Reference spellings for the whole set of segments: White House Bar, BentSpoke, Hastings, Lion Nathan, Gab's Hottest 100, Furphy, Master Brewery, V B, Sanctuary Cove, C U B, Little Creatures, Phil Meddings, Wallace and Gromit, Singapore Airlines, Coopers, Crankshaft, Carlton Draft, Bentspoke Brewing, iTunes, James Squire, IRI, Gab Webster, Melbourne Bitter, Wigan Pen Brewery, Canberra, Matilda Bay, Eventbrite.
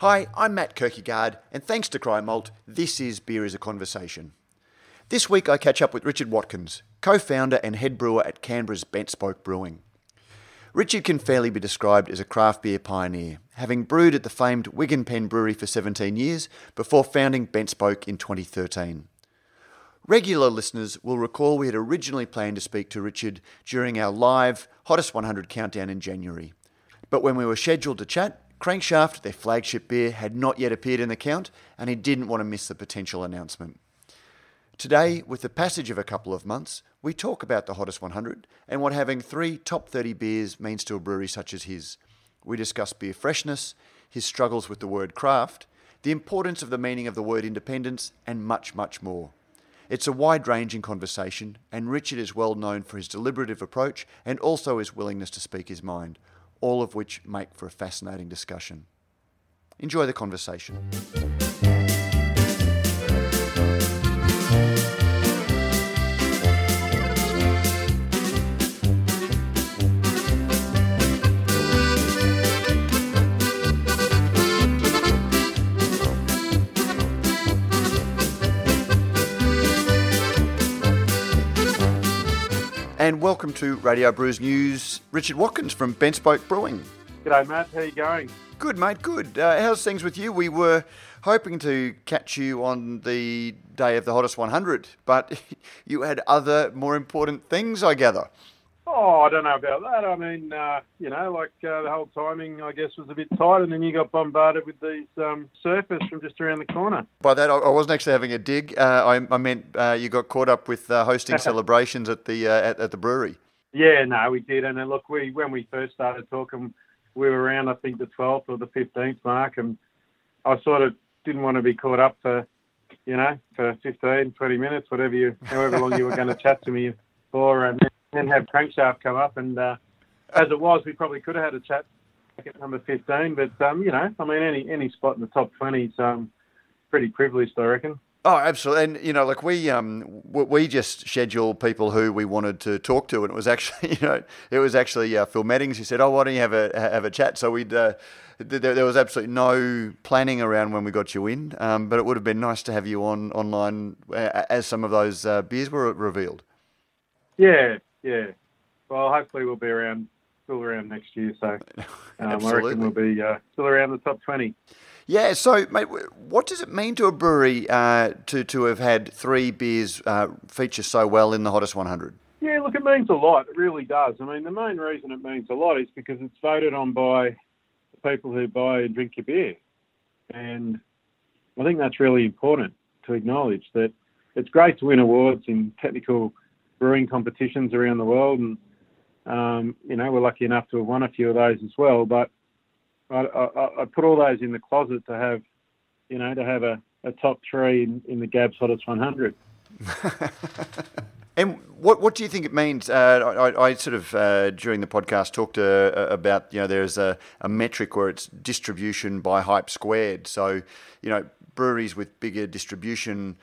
Hi, I'm Matt Kirkegaard, and thanks to Cry Malt, this is Beer is a Conversation. This week I catch up with Richard Watkins, co-founder and head brewer at Canberra's Bentspoke Brewing. Richard can fairly be described as a craft beer pioneer, having brewed at the famed Wigan Pen Brewery for 17 years before founding Bentspoke in 2013. Regular listeners will recall we had originally planned to speak to Richard during our live Hottest 100 countdown in January. But when we were scheduled to chat, Crankshaft, their flagship beer, had not yet appeared in the count, and he didn't want to miss the potential announcement. Today, with the passage of a couple of months, we talk about the Hottest 100 and what having three top 30 beers means to a brewery such as his. We discuss beer freshness, his struggles with the word craft, the importance of the meaning of the word independence, and much, much more. It's a wide-ranging conversation, and Richard is well known for his deliberative approach and also his willingness to speak his mind, all of which make for a fascinating discussion. Enjoy the conversation. And welcome to Radio Brews News, Richard Watkins from Bentspoke Brewing. G'day, Matt. How are you going? Good, mate. Good. How's things with you? We were hoping to catch you on the day of the Hottest 100, but you had other more important things, I gather. Oh, I don't know about that. I mean, the whole timing, I guess, was a bit tight, and then you got bombarded with these surfers from just around the corner. By that, I wasn't actually having a dig. I meant you got caught up with hosting celebrations at the at the brewery. Yeah, no, we did. And then, look, when we first started talking, we were around, I think, the 12th or the 15th mark, and I sort of didn't want to be caught up for 15, 20 minutes, however long you were going to chat to me for, and then have Crankshaft come up, and as it was, we probably could have had a chat back at number 15, but, any spot in the top 20 is pretty privileged, I reckon. Oh, absolutely. And, we just schedule people who we wanted to talk to, and it was actually, Phil Meddings who said, oh, why don't you have a chat? So there was absolutely no planning around when we got you in, but it would have been nice to have you on online as some of those beers were revealed. Yeah. Yeah, well, hopefully we'll be still around next year, so I reckon we'll be still around the top 20. Yeah, so, mate, what does it mean to a brewery to have had three beers feature so well in the Hottest 100? Yeah, look, it means a lot. It really does. I mean, the main reason it means a lot is because it's voted on by the people who buy and drink your beer, and I think that's really important to acknowledge, that it's great to win awards in technical brewing competitions around the world, and we're lucky enough to have won a few of those as well. But I put all those in the closet to have, a top three in the Gab's Hottest 100. And what do you think it means? I during the podcast talked about there's a metric where it's distribution by hype squared. So breweries with bigger distribution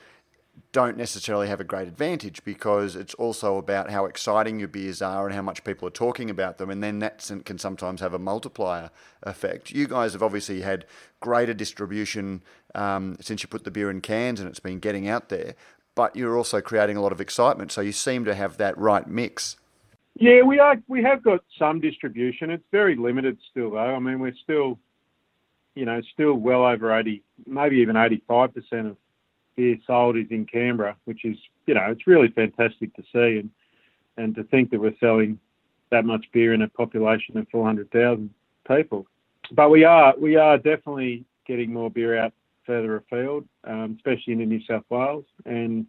don't necessarily have a great advantage, because it's also about how exciting your beers are and how much people are talking about them, and then that can sometimes have a multiplier effect. You guys have obviously had greater distribution since you put the beer in cans and it's been getting out there, but you're also creating a lot of excitement, so you seem to have that right mix. Yeah, we have got some distribution. It's very limited still, though. I mean, we're still well over 80, maybe even 85% of beer sold is in Canberra, which is, it's really fantastic to see, and to think that we're selling that much beer in a population of 400,000 people. But we are definitely getting more beer out further afield, especially into New South Wales, and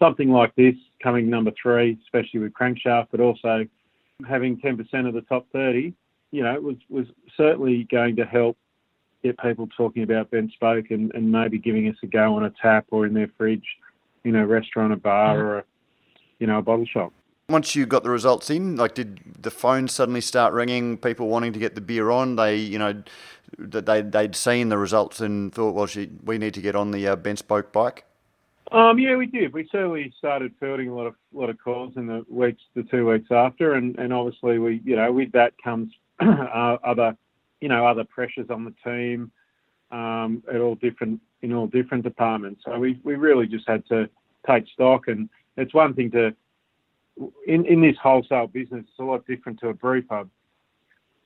something like this coming number three, especially with Crankshaft, but also having 10% of the top 30, was certainly going to help get people talking about Bentspoke, and maybe giving us a go on a tap or in their fridge, in a restaurant, a bar, or a bottle shop. Once you got the results in, did the phone suddenly start ringing? People wanting to get the beer on. They, they'd seen the results and thought, well, we need to get on the Bentspoke bike. Yeah, we did. We certainly started fielding a lot of calls in the 2 weeks after, and obviously we, with that comes other pressures on the team, at all different in all different departments. So we really just had to take stock, and it's one thing to in this wholesale business, it's a lot different to a brew pub.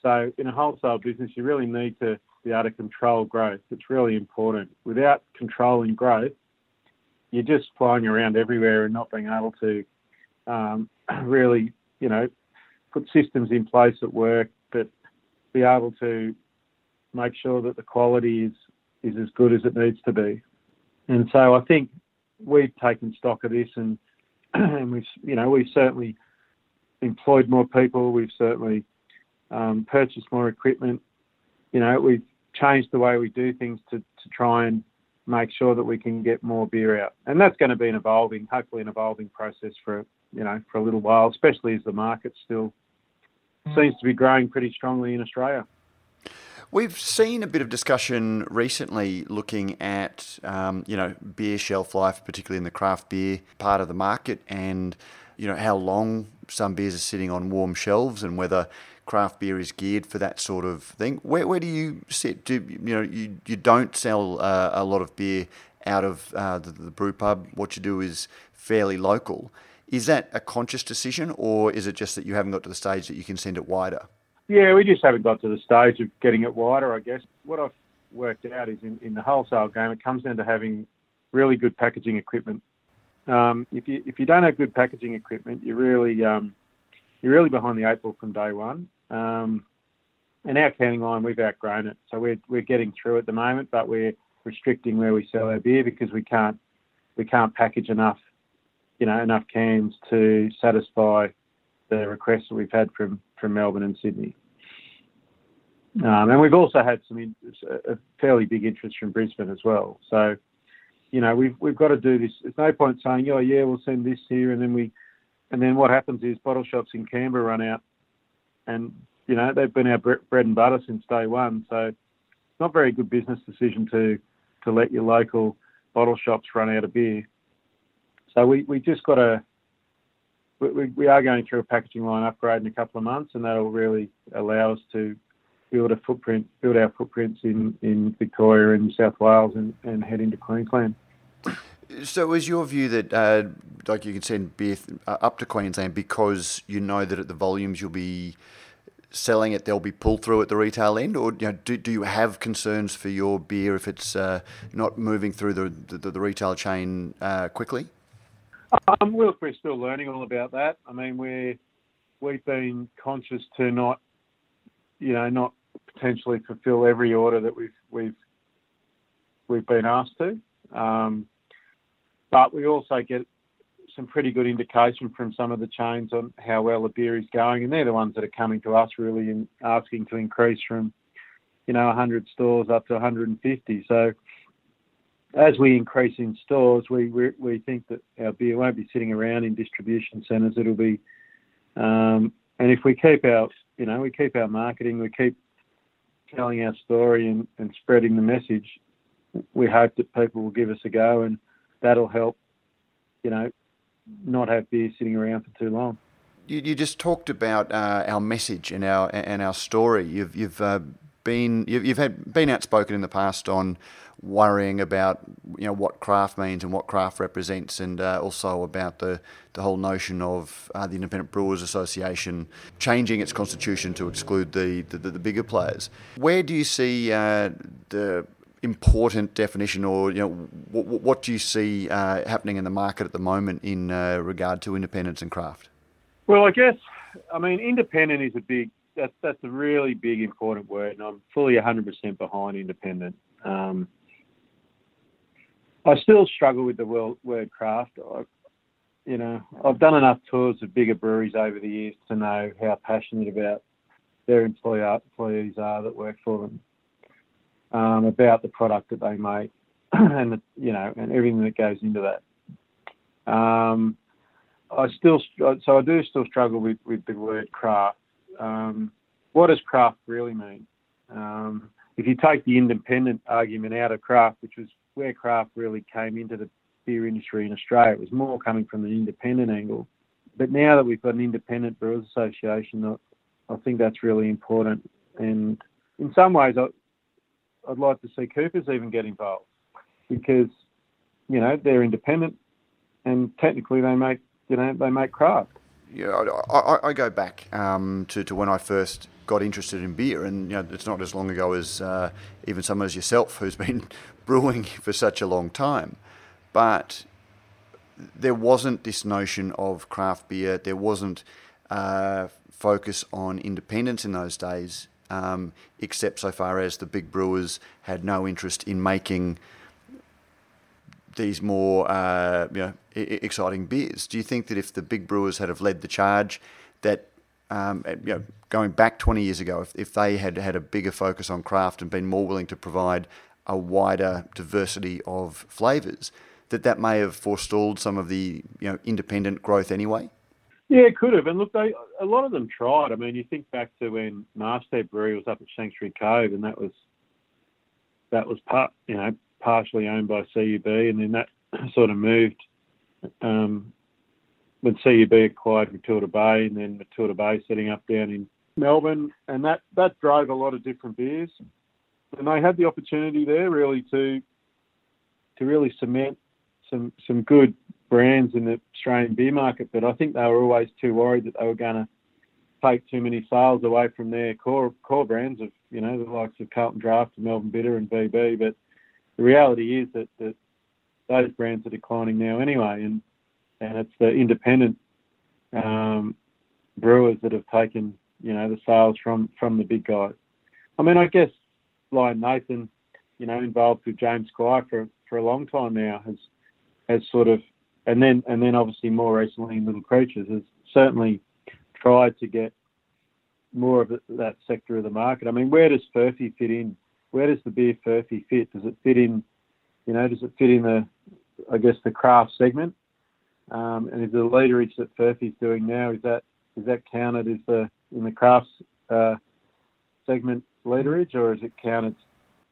So in a wholesale business, you really need to be able to control growth. It's really important. Without controlling growth, you're just flying around everywhere and not being able to really, you know, put systems in place at work, but be able to make sure that the quality is as good as it needs to be. And so I think we've taken stock of this, and we've, you know, we've certainly employed more people. We've certainly purchased more equipment. You know, we've changed the way we do things to try and make sure that we can get more beer out. And that's going to be an evolving, hopefully an evolving process for, you know, for a little while, especially as the market still seems to be growing pretty strongly in Australia. We've seen a bit of discussion recently looking at, you know, beer shelf life, particularly in the craft beer part of the market, and, you know, how long some beers are sitting on warm shelves and whether craft beer is geared for that sort of thing. Where do you sit? Do you know you don't sell a lot of beer out of the brew pub? What you do is fairly local. Is that a conscious decision, or is it just that you haven't got to the stage that you can send it wider? Yeah, we just haven't got to the stage of getting it wider, I guess. What I've worked out is in the wholesale game, it comes down to having really good packaging equipment. If you don't have good packaging equipment, you're really behind the eight ball from day one. And our canning line, we've outgrown it, so we're getting through at the moment, but we're restricting where we sell our beer because we can't package enough, you know, enough cans to satisfy the requests that we've had from Melbourne and Sydney. And we've also had a fairly big interest from Brisbane as well. So, you know, we've got to do this. There's no point saying, oh yeah, we'll send this here, and then what happens is bottle shops in Canberra run out, and you know they've been our bread and butter since day one. So, it's not a very good business decision to let your local bottle shops run out of beer. So we just got to. We are going through a packaging line upgrade in a couple of months, and that'll really allow us to build our footprints in Victoria and New South Wales and head into Queensland. So is your view that like you can send beer up to Queensland because you know that at the volumes you'll be selling it, there'll be pull through at the retail end, or you know, do you have concerns for your beer if it's not moving through the retail chain quickly? Well, we're still learning all about that. I mean, we've been conscious to not potentially fulfil every order that we've been asked to. But we also get some pretty good indication from some of the chains on how well the beer is going, and they're the ones that are coming to us really and asking to increase from, you know, 100 stores up to 150. So as we increase in stores, we think that our beer won't be sitting around in distribution centres. It'll be, and if we keep our, you know, we keep our marketing, we keep telling our story and spreading the message, we hope that people will give us a go, and that'll help, you know, not have beer sitting around for too long. You just talked about our message and our story. You've been outspoken in the past on worrying about, you know, what craft means and what craft represents, and also about the whole notion of the Independent Brewers Association changing its constitution to exclude the bigger players. Where do you see the important definition, or you know, what do you see happening in the market at the moment in regard to independence and craft? Well, I guess, I mean, independent is a big. That's a really big, important word, and I'm fully 100% behind independent. I still struggle with the word craft. I've done enough tours of bigger breweries over the years to know how passionate about their employees are that work for them, about the product that they make, and everything that goes into that. I do still struggle with the word craft. What does craft really mean? If you take the independent argument out of craft, which was where craft really came into the beer industry in Australia, it was more coming from the independent angle. But now that we've got an Independent Brewers Association, I think that's really important. And in some ways, I'd like to see Coopers even get involved because, you know, they're independent and technically they make, you know, they make craft. Yeah, I go back to when I first got interested in beer, and you know, it's not as long ago as even someone as yourself who's been brewing for such a long time. But there wasn't this notion of craft beer. There wasn't focus on independence in those days, except so far as the big brewers had no interest in making these more exciting beers. Do you think that if the big brewers had have led the charge, that going back 20 years ago, if they had had a bigger focus on craft and been more willing to provide a wider diversity of flavours, that may have forestalled some of the independent growth anyway? Yeah, it could have. And look, a lot of them tried. I mean, you think back to when Master Brewery was up at Sanctuary Cove, and that was partially owned by C U B, and then that sort of moved when C U B acquired Matilda Bay, and then Matilda Bay setting up down in Melbourne, and that drove a lot of different beers. And they had the opportunity there really to really cement some good brands in the Australian beer market, but I think they were always too worried that they were going to take too many sales away from their core brands of, you know, the likes of Carlton Draft, Melbourne Bitter and V B. But the reality is that those brands are declining now anyway, and it's the independent brewers that have taken, you know, the sales from the big guys. I mean, I guess Lion Nathan, you know, involved with James Squire for a long time now, has sort of, and then obviously more recently in Little Creatures, has certainly tried to get more of that sector of the market. I mean, where does Furphy fit in? Where does the beer Furphy fit? Does it fit in, the, I guess, the craft segment? And is the literage that Furphy's doing now, is that counted as in the crafts segment literage, or is it counted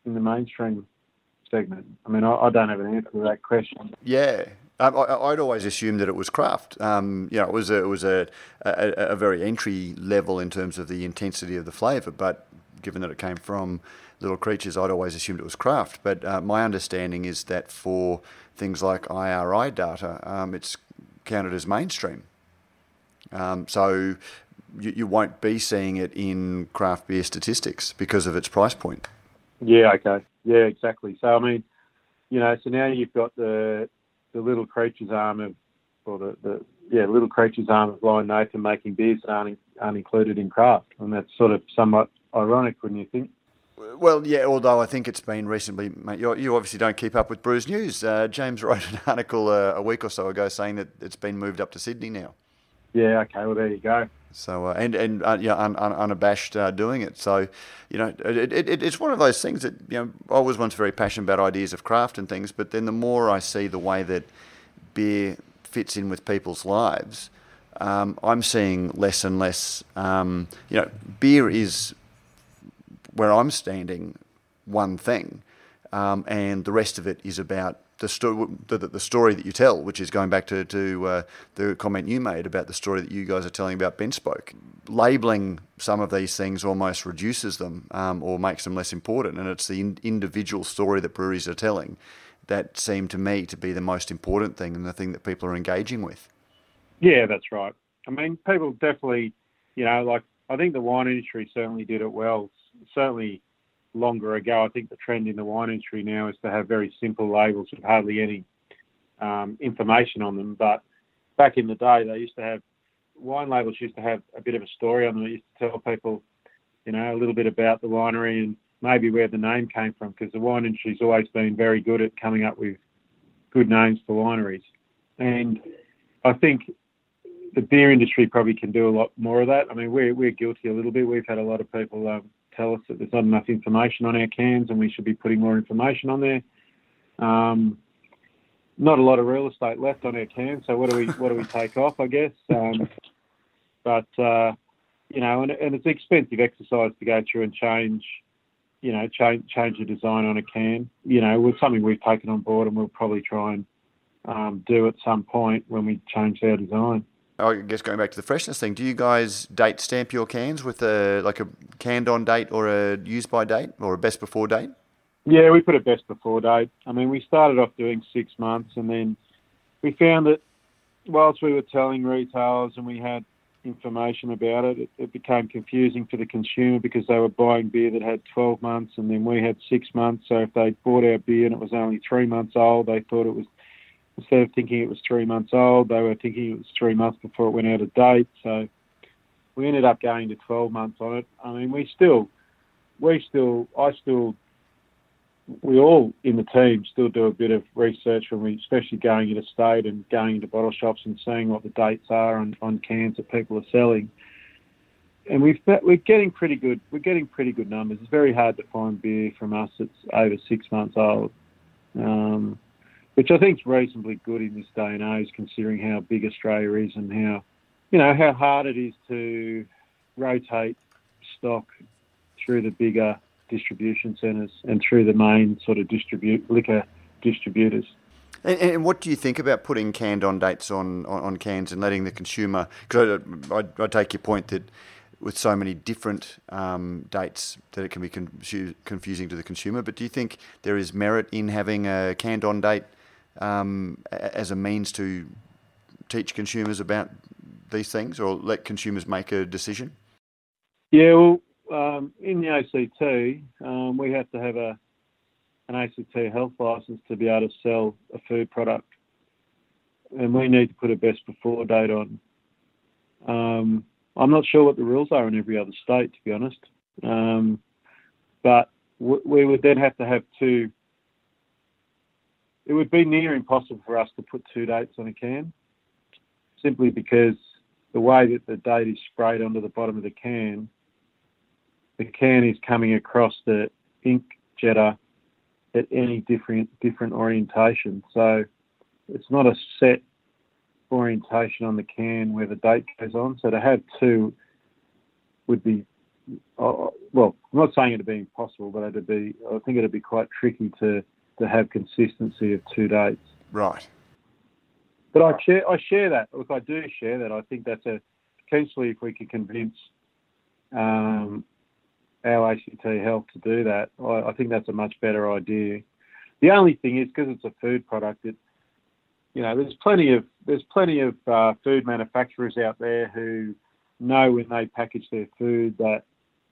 in the mainstream segment? I mean, I don't have an answer to that question. Yeah. I'd always assumed that it was craft. It was a very entry level in terms of the intensity of the flavour, but given that it came from Little Creatures, I'd always assumed it was craft. But my understanding is that for things like IRI data, it's counted as mainstream. So you won't be seeing it in craft beer statistics because of its price point. Yeah, okay. Yeah, exactly. So, I mean, so now you've got the Little Creatures arm of, or the Little Creatures arm of Lion Nathan making beers that aren't included in craft. And that's sort of somewhat ironic, wouldn't you think? Well, yeah, although I think it's been recently, mate, you obviously don't keep up with Brews News. James wrote an article a week or so ago saying that it's been moved up to Sydney now. Yeah, okay, well, there you go. So unabashed doing it. So, it's one of those things that, I was once very passionate about ideas of craft and things, but then the more I see the way that beer fits in with people's lives, I'm seeing less and less, beer is, where I'm standing, one thing, and the rest of it is about the story that you tell, which is going back to the comment you made about the story that you guys are telling about BentSpoke. Labelling some of these things almost reduces them or makes them less important, and it's the individual story that breweries are telling that seemed to me to be the most important thing and the thing that people are engaging with. Yeah, that's right. I mean, people definitely, I think the wine industry certainly did it well, certainly longer ago. I think the trend in the wine industry now is to have very simple labels with hardly any information on them. But back in the day, wine labels used to have a bit of a story on them. It used to tell people, a little bit about the winery and maybe where the name came from, because the wine industry's always been very good at coming up with good names for wineries. And I think the beer industry probably can do a lot more of that. I mean, we're guilty a little bit. We've had a lot of people tell us that there's not enough information on our cans and we should be putting more information on there. Not a lot of real estate left on our cans, so what do we take off, I guess? And it's an expensive exercise to go through and change the design on a can. It's something we've taken on board and we'll probably try and do at some point when we change our design. I guess going back to the freshness thing, do you guys date stamp your cans with a canned on date or a used by date or a best before date? Yeah, we put a best before date. I mean, we started off doing 6 months, and then we found that whilst we were telling retailers and we had information about it, it became confusing for the consumer because they were buying beer that had 12 months and then we had 6 months. So if they bought our beer and it was only 3 months old, they thought it was, instead of thinking it was 3 months old, they were thinking it was 3 months before it went out of date. So we ended up going to 12 months on it. I mean, we all in the team still do a bit of research when we, especially going into state and going into bottle shops and seeing what the dates are on cans that people are selling. And we're getting pretty good numbers. It's very hard to find beer from us that's over 6 months old, which I think is reasonably good in this day and age, considering how big Australia is and how hard it is to rotate stock through the bigger distribution centres and through the main sort of liquor distributors. And what do you think about putting canned on dates on cans and letting the consumer? Because I take your point that with so many different dates that it can be confusing to the consumer. But do you think there is merit in having a canned on date as a means to teach consumers about these things, or let consumers make a decision? Yeah. Well, in the ACT, we have to have an ACT health licence to be able to sell a food product, and we need to put a best before date on. I'm not sure what the rules are in every other state, to be honest, but we would then have to have two. It would be near impossible for us to put two dates on a can, simply because the way that the date is sprayed onto the bottom of the can, the can is coming across the ink jetter at any different orientation. So it's not a set orientation on the can where the date goes on. So to have two would be, well, I'm not saying it'd be impossible, but I think it'd be quite tricky to have consistency of 2 dates. Right. But I share that. Look, I do share that. I think that's potentially if we could convince our ACT Health to do that, I think that's a much better idea. The only thing is, because it's a food product, there's plenty of food manufacturers out there who know when they package their food that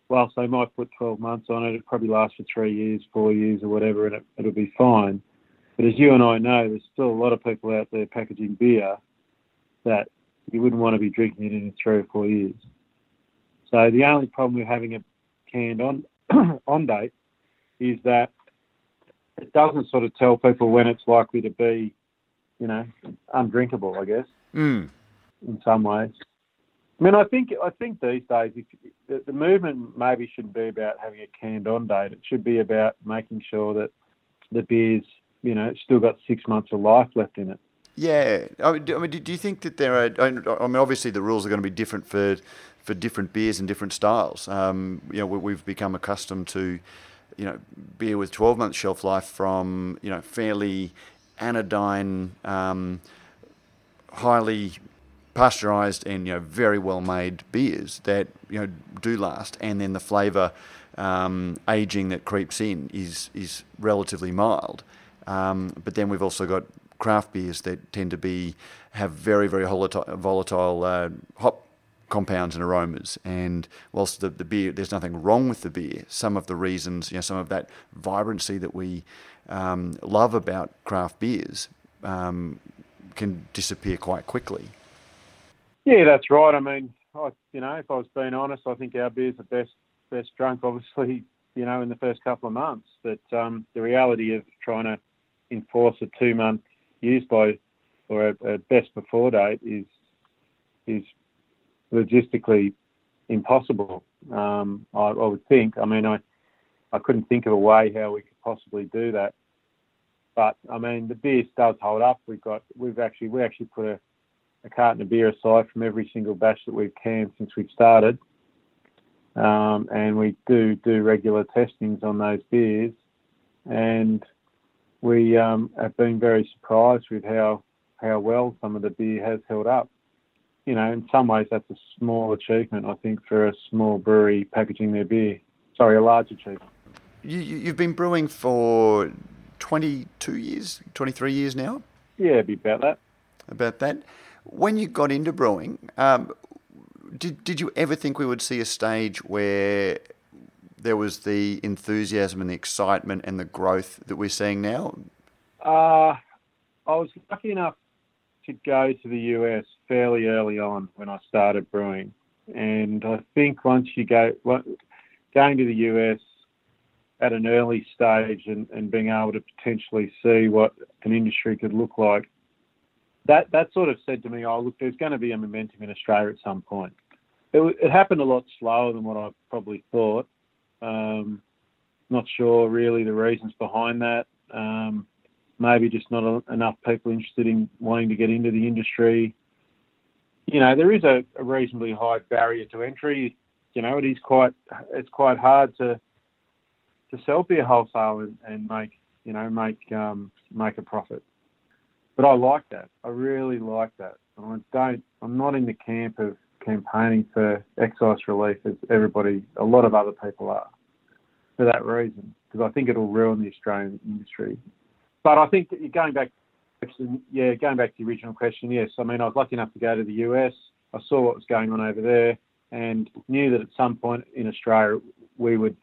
whilst they might put 12 months on it, it probably lasts for 3 years, 4 years, or whatever, and it'll be fine. But as you and I know, there's still a lot of people out there packaging beer that you wouldn't want to be drinking it in 3 or 4 years. So the only problem with having a canned on date is that it doesn't sort of tell people when it's likely to be, undrinkable, I guess, in some ways. I mean, I think these days the movement maybe shouldn't be about having a canned on date. It should be about making sure that the beer's, it's still got 6 months of life left in it. Yeah. I mean, do you think that there are... I mean, obviously the rules are going to be different for different beers and different styles. We've become accustomed to, beer with 12 months shelf life from, fairly anodyne, highly pasteurised and, very well-made beers that, do last. And then the flavour ageing that creeps in is relatively mild. But then we've also got craft beers that tend to have very, very volatile hop compounds and aromas, and whilst the beer, there's nothing wrong with the beer, some of the reasons, some of that vibrancy that we love about craft beers can disappear quite quickly. Yeah, that's right. I mean, if I was being honest, I think our beer's the best drunk, obviously, in the first couple of months, but the reality of trying to enforce a 2 month use by or a best before date is logistically impossible. I would think. I mean, I couldn't think of a way how we could possibly do that. But I mean, the beer does hold up. We actually put a carton of beer aside from every single batch that we've canned since we've started, and we do regular testings on those beers, and we have been very surprised with how well some of the beer has held up. In some ways, that's a small achievement, I think, for a small brewery packaging their beer. Sorry, a large achievement. You've been brewing for 22 years, 23 years now? Yeah, it'd be about that. When you got into brewing, did you ever think we would see a stage where there was the enthusiasm and the excitement and the growth that we're seeing now? I was lucky enough to go to the US fairly early on when I started brewing. And I think once you go, going to the US at an early stage and being able to potentially see what an industry could look like, that sort of said to me, oh, look, there's going to be a momentum in Australia at some point. It happened a lot slower than what I probably thought. Not sure really the reasons behind that. Maybe just not enough people interested in wanting to get into the industry. You know, there is a reasonably high barrier to entry. You know, it's quite hard to sell beer wholesale and make a profit. But I like that. I really like that. I'm not in the camp of campaigning for excise relief as a lot of other people are, for that reason, because I think it'll ruin the Australian industry. But I think going back to the original question, yes. I mean, I was lucky enough to go to the US. I saw what was going on over there and knew that at some point in Australia we would,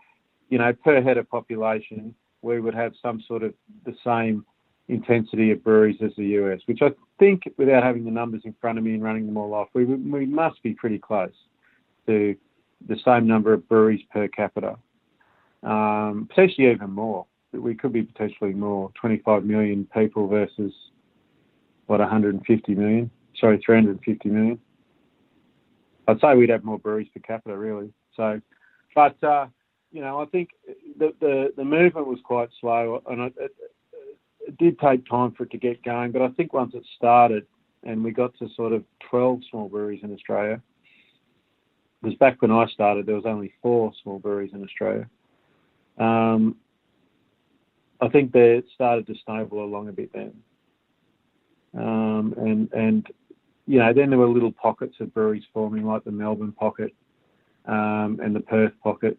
you know, per head of population, we would have some sort of the same intensity of breweries as the US, which I think, without having the numbers in front of me and running them all off, we must be pretty close to the same number of breweries per capita, potentially even more. We could be potentially more, 25 million people versus, 350 million. I'd say we'd have more breweries per capita, really. So, but, you know, I think the movement was quite slow, and it did take time for it to get going, but I think once it started and we got to sort of 12 small breweries in Australia, because back when I started, there was only 4 small breweries in Australia. I think they started to snowball along a bit then. And you know, then there were little pockets of breweries forming, like the Melbourne pocket and the Perth pocket.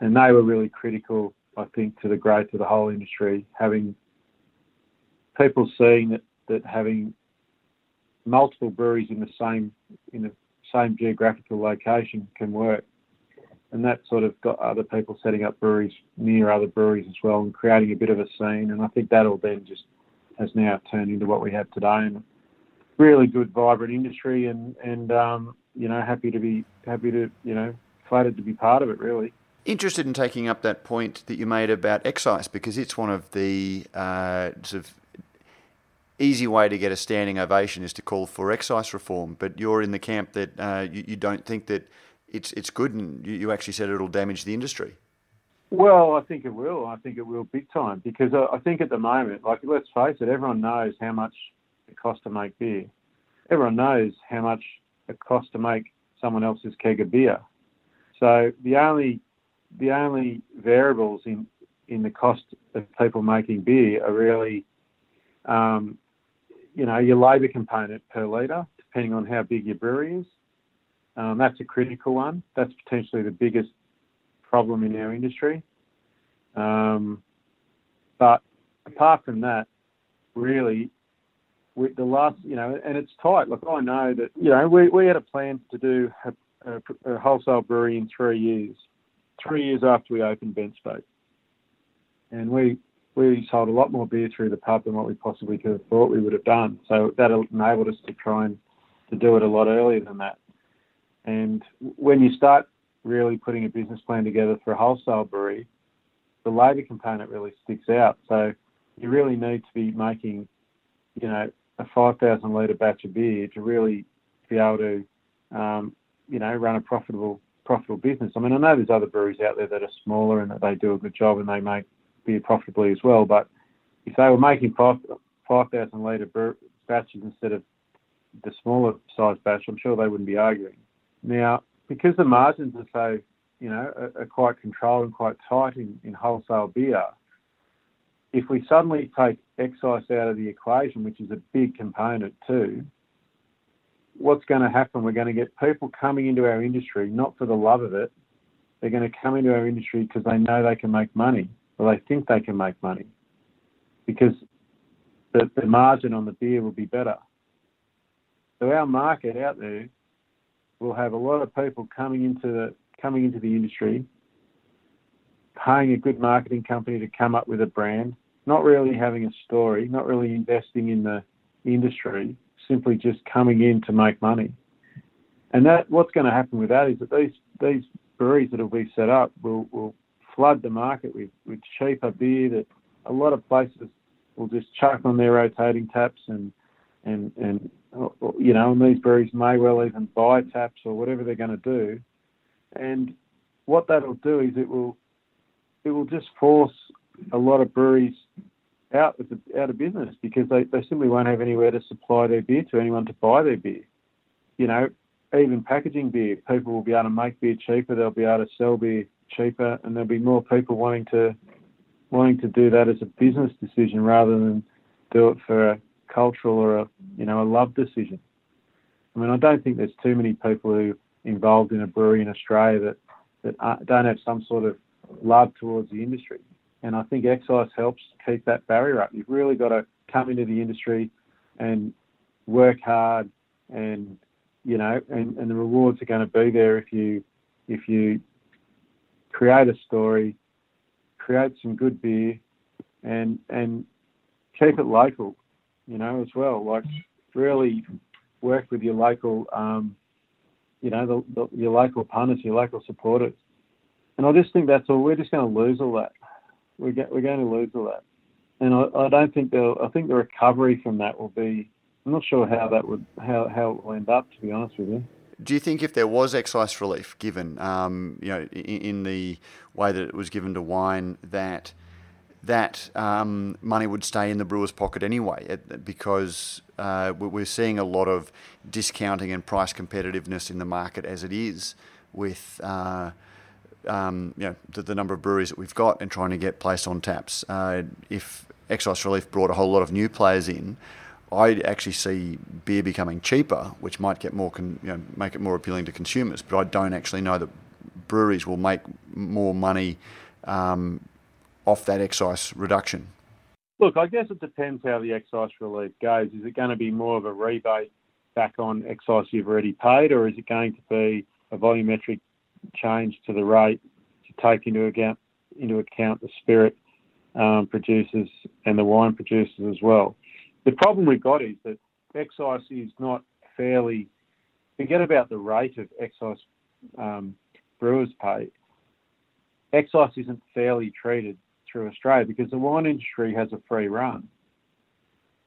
And they were really critical, I think, to the growth of the whole industry, having people seeing that having multiple breweries in the same geographical location can work. And that sort of got other people setting up breweries near other breweries as well and creating a bit of a scene. And I think that all then just has now turned into what we have today. And really good, vibrant industry and you know, flattered to be part of it, really. Interested in taking up that point that you made about excise, because it's one of the sort of easy way to get a standing ovation is to call for excise reform. But you're in the camp that you don't think that it's good, and you actually said it'll damage the industry. Well, I think it will. I think it will big time, because I think at the moment, like, let's face it, everyone knows how much it costs to make beer. Everyone knows how much it costs to make someone else's keg of beer. So the only variables in the cost of people making beer are really, you know, your labour component per litre, depending on how big your brewery is. That's a critical one. That's potentially the biggest problem in our industry. But apart from that, really, with the last, you know, and it's tight. Look, I know that, you know, we had a plan to do a wholesale brewery in 3 years, 3 years after we opened BentSpoke. And we sold a lot more beer through the pub than what we possibly could have thought we would have done. So that enabled us to try and to do it a lot earlier than that. And when you start really putting a business plan together for a wholesale brewery, the labour component really sticks out. So you really need to be making, you know, a 5,000 litre batch of beer to really be able to, you know, run a profitable business. I mean, I know there's other breweries out there that are smaller and that they do a good job and they make beer profitably as well. But if they were making 5,000 litre batches instead of the smaller size batch, I'm sure they wouldn't be arguing. Now, because the margins are so, you know, are quite controlled and quite tight in wholesale beer, if we suddenly take excise out of the equation, which is a big component too, what's going to happen? We're going to get people coming into our industry, not for the love of it, They're going to come into our industry because they know they can make money, or they think they can make money, because the margin on the beer will be better. So our market out there will have a lot of people coming into the industry, paying a good marketing company to come up with a brand, not really having a story, not really investing in the industry, simply just coming in to make money. And that what's going to happen with that is that these breweries that we've set up will flood the market with cheaper beer that a lot of places will just chuck on their rotating taps and you know, and these breweries may well even buy taps or whatever they're going to do. And what that'll do is it will just force a lot of breweries out of business, because they simply won't have anywhere to supply their beer to anyone to buy their beer. You know, even packaging beer, people will be able to make beer cheaper, they'll be able to sell beer cheaper, and there'll be more people wanting to do that as a business decision rather than do it for a cultural or a love decision. I mean, I don't think there's too many people who involved in a brewery in Australia that don't have some sort of love towards the industry. And I think excise helps keep that barrier up. You've really got to come into the industry and work hard, and you know, and the rewards are going to be there if you create a story, create some good beer, and keep it local, you know, as well. Like really work with your local, your local punters, your local supporters. And I just think that's all. We're just going to lose all that. We're going to lose all that, and I don't think the recovery from that will be. I'm not sure how it will end up, to be honest with you. Do you think if there was excise relief given, in the way that it was given to wine, that money would stay in the brewer's pocket anyway, because we're seeing a lot of discounting and price competitiveness in the market as it is with. The number of breweries that we've got and trying to get placed on taps. If excise relief brought a whole lot of new players in, I'd actually see beer becoming cheaper, which might get more make it more appealing to consumers. But I don't actually know that breweries will make more money off that excise reduction. Look, I guess it depends how the excise relief goes. Is it going to be more of a rebate back on excise you've already paid, or is it going to be a volumetric change to the rate to take into account the spirit producers and the wine producers as well? The problem we've got is that excise is not fairly. Forget about the rate of excise brewers pay. Excise isn't fairly treated through Australia because the wine industry has a free run,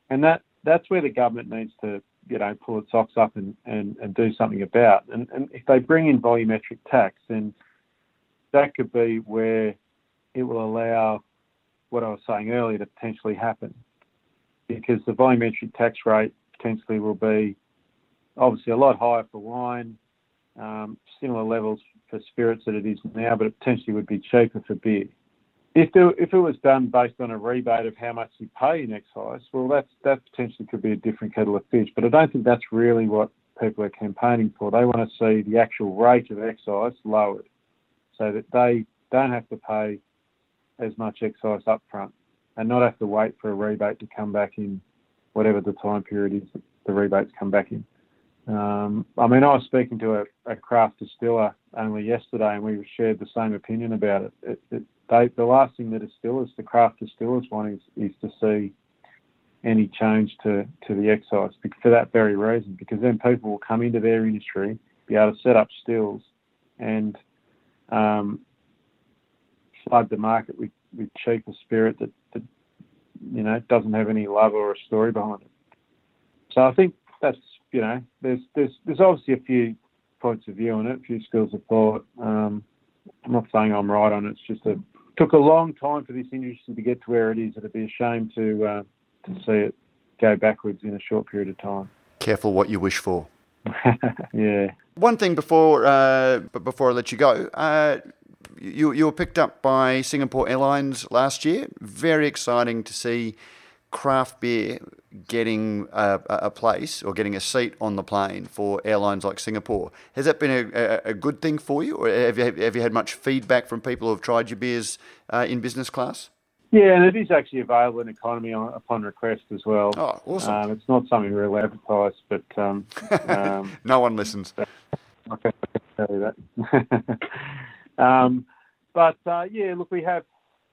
and that's where the government needs to pull its socks up and do something about. And if they bring in volumetric tax, then that could be where it will allow what I was saying earlier to potentially happen, because the volumetric tax rate potentially will be obviously a lot higher for wine, similar levels for spirits that it is now, but it potentially would be cheaper for beer. If it was done based on a rebate of how much you pay in excise, well, that potentially could be a different kettle of fish. But I don't think that's really what people are campaigning for. They want to see the actual rate of excise lowered so that they don't have to pay as much excise up front and not have to wait for a rebate to come back in whatever the time period is that the rebates come back in. I was speaking to a craft distiller only yesterday, and we shared the same opinion about it. The last thing the craft distillers want is to see any change to the excise for that very reason, because then people will come into their industry, be able to set up stills and flood the market with cheaper spirit that doesn't have any love or a story behind it. So I think that's, there's obviously a few points of view on it, a few schools of thought. I'm not saying I'm right on it. It's just took a long time for this industry to get to where it is. It'd be a shame to see it go backwards in a short period of time. Careful what you wish for. Yeah. One thing before I let you go, you were picked up by Singapore Airlines last year. Very exciting to see craft beer getting a place or getting a seat on the plane for airlines like Singapore. Has that been a good thing for you, or have you had much feedback from people who have tried your beers in business class? Yeah, and it is actually available in economy upon request as well. Oh, awesome. It's not something we'll advertise, but... no one listens. I can tell you that. Look, we have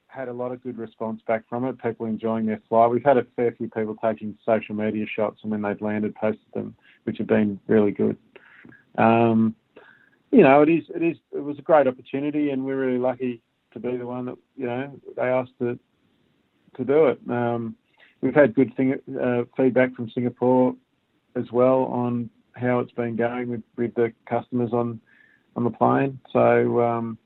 had a lot of good response back from it, people enjoying their fly. We've had a fair few people taking social media shots, and when they've landed, posted them, which have been really good. It was a great opportunity, and we're really lucky to be the one that, they asked to do it. We've had good feedback from Singapore as well on how it's been going with the customers on the plane. So, it's been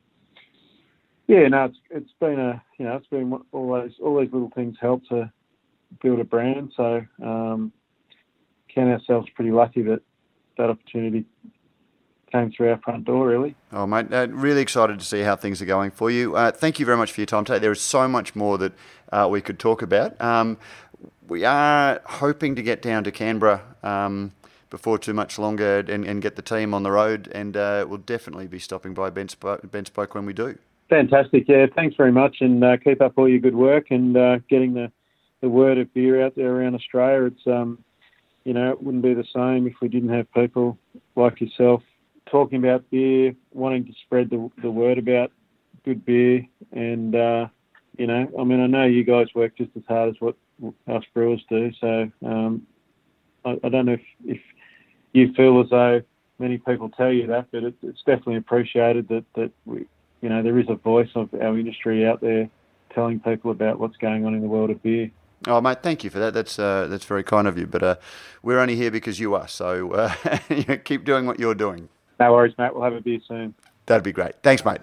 it's been all these little things help to build a brand. So, count ourselves pretty lucky that opportunity came through our front door, really. Oh, mate, really excited to see how things are going for you. Thank you very much for your time today. There is so much more that we could talk about. We are hoping to get down to Canberra before too much longer and get the team on the road, and we'll definitely be stopping by BentSpoke when we do. Fantastic, yeah. Thanks very much, and keep up all your good work and getting the word of beer out there around Australia. It's, it wouldn't be the same if we didn't have people like yourself talking about beer, wanting to spread the word about good beer, and I know you guys work just as hard as what us brewers do. So I don't know if you feel as though many people tell you that, but it's definitely appreciated that we, there is a voice of our industry out there telling people about what's going on in the world of beer. Oh, mate, thank you for that. That's very kind of you. But we're only here because you are. So keep doing what you're doing. No worries, mate. We'll have a beer soon. That'd be great. Thanks, mate.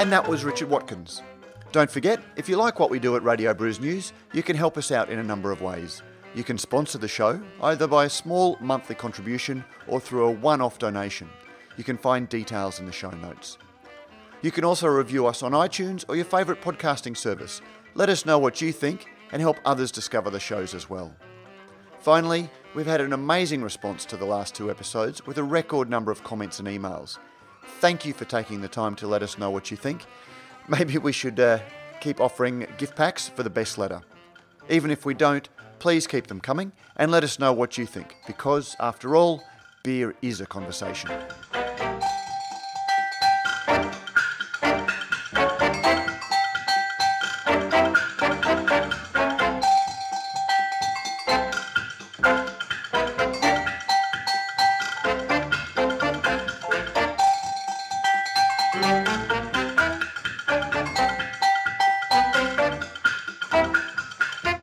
And that was Richard Watkins. Don't forget, if you like what we do at Radio Brews News, you can help us out in a number of ways. You can sponsor the show either by a small monthly contribution or through a one-off donation. You can find details in the show notes. You can also review us on iTunes or your favourite podcasting service. Let us know what you think and help others discover the shows as well. Finally, we've had an amazing response to the last two episodes with a record number of comments and emails. Thank you for taking the time to let us know what you think. Maybe we should keep offering gift packs for the best letter. Even if we don't, please keep them coming and let us know what you think, because after all, beer is a conversation.